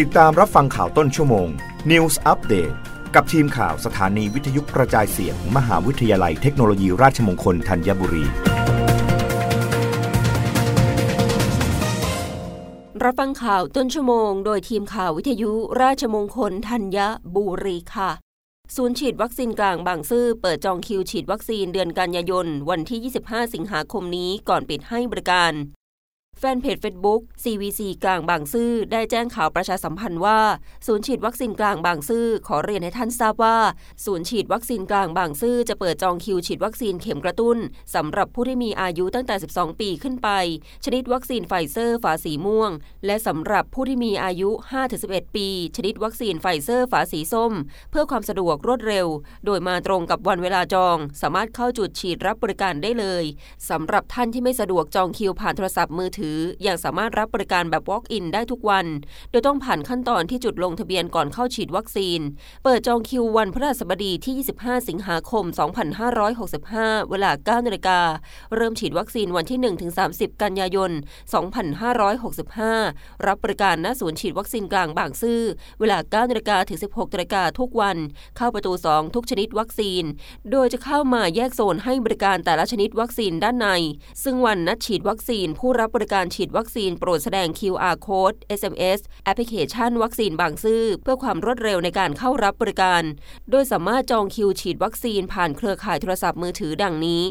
ติดตามรับฟังข่าวต้นชั่วโมง News Update กับทีมข่าวสถานีวิทยุกระจายเสียง มหาวิทยาลัยเทคโนโลยีราชมงคลธัญบุรีรับฟังข่าวต้นชั่วโมงโดยทีมข่าววิทยุราชมงคลธัญบุรีค่ะศูนย์ฉีดวัคซีนกลางบางซื่อเปิดจองคิวฉีดวัคซีนเดือนกันยายนวันที่25สิงหาคมนี้ก่อนปิดให้บริการแฟนเพจ Facebook CVC กลางบางซื่อได้แจ้งข่าวประชาสัมพันธ์ว่าศูนย์ฉีดวัคซีนกลางบางซื่อขอเรียนให้ท่านทราบว่าศูนย์ฉีดวัคซีนกลางบางซื่อจะเปิดจองคิวฉีดวัคซีนเข็มกระตุ้นสำหรับผู้ที่มีอายุตั้งแต่12ปีขึ้นไปชนิดวัคซีนไฟเซอร์ฝาสีม่วงและสำหรับผู้ที่มีอายุ 5-11 ปีชนิดวัคซีนไฟเซอร์ฝาสีส้มเพื่อความสะดวกรวดเร็วโดยมาตรงกับวันเวลาจองสามารถเข้าจุดฉีดรับบริการได้เลยสำหรับท่านที่ไม่สะดวกจองคิวผ่านโทรศัพท์มือถือยังสามารถรับบริการแบบ Walk-in ได้ทุกวันโดยต้องผ่านขั้นตอนที่จุดลงทะเบียนก่อนเข้าฉีดวัคซีนเปิดจองคิววันพฤหัสบดีที่25สิงหาคม2565เวลา 9:00 นเริ่มฉีดวัคซีนวันที่ 1-30 กันยายน2565รับบริการณศูนย์ฉีดวัคซีนกลางบางซื่อเวลา 9:00 นถึง 16:00 นทุกวันเข้าประตู2ทุกชนิดวัคซีนโดยจะเข้ามาแยกโซนให้บริการแต่ละชนิดวัคซีนด้านในซึ่งวันนัดฉีดวัคซีนผู้รับบริการฉีดวัคซีนโปรดแสดง QR Code SMS แอปพลิเคชันวัคซีนบางซื่อเพื่อความรวดเร็วในการเข้ารับบริการโดยสามารถจองคิวฉีดวัคซีนผ่านเครือข่ายโทรศัพท์มือถือดังนี้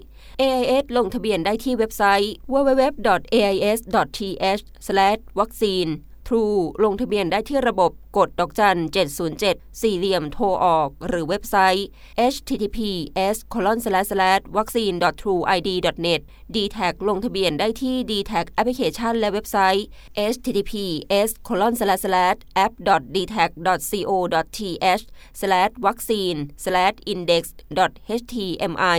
AIS ลงทะเบียนได้ที่เว็บไซต์ www.ais.th/vaccine True ลงทะเบียนได้ที่ระบบกดดอกจัน707 สี่เหลี่ยมโทรออกหรือเว็บไซต์ https://vaccine.trueid.net dtac ลงทะเบียนได้ที่ dtac แอปพลิเคชันและเว็บไซต์ https://app.dtac.co.th/vaccine/index.htmi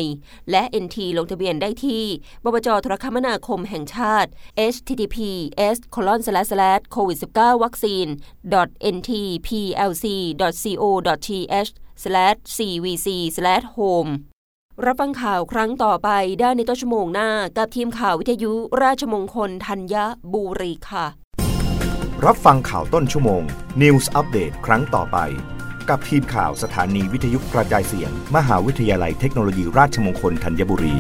และ NT ลงทะเบียนได้ที่บพจ.โทรคมนาคมแห่งชาติ https://covid19vaccine.ntplc.co.th/cvc/home รับฟังข่าวครั้งต่อไปได้ในต้นชั่วโมงหน้ากับทีมข่าววิทยุราชมงคลธัญบุรีค่ะรับฟังข่าวต้นชั่วโมง News Update ครั้งต่อไปกับทีมข่าวสถานีวิทยุกระจายเสียงมหาวิทยาลัยเทคโนโลยีราชมงคลธัญบุรี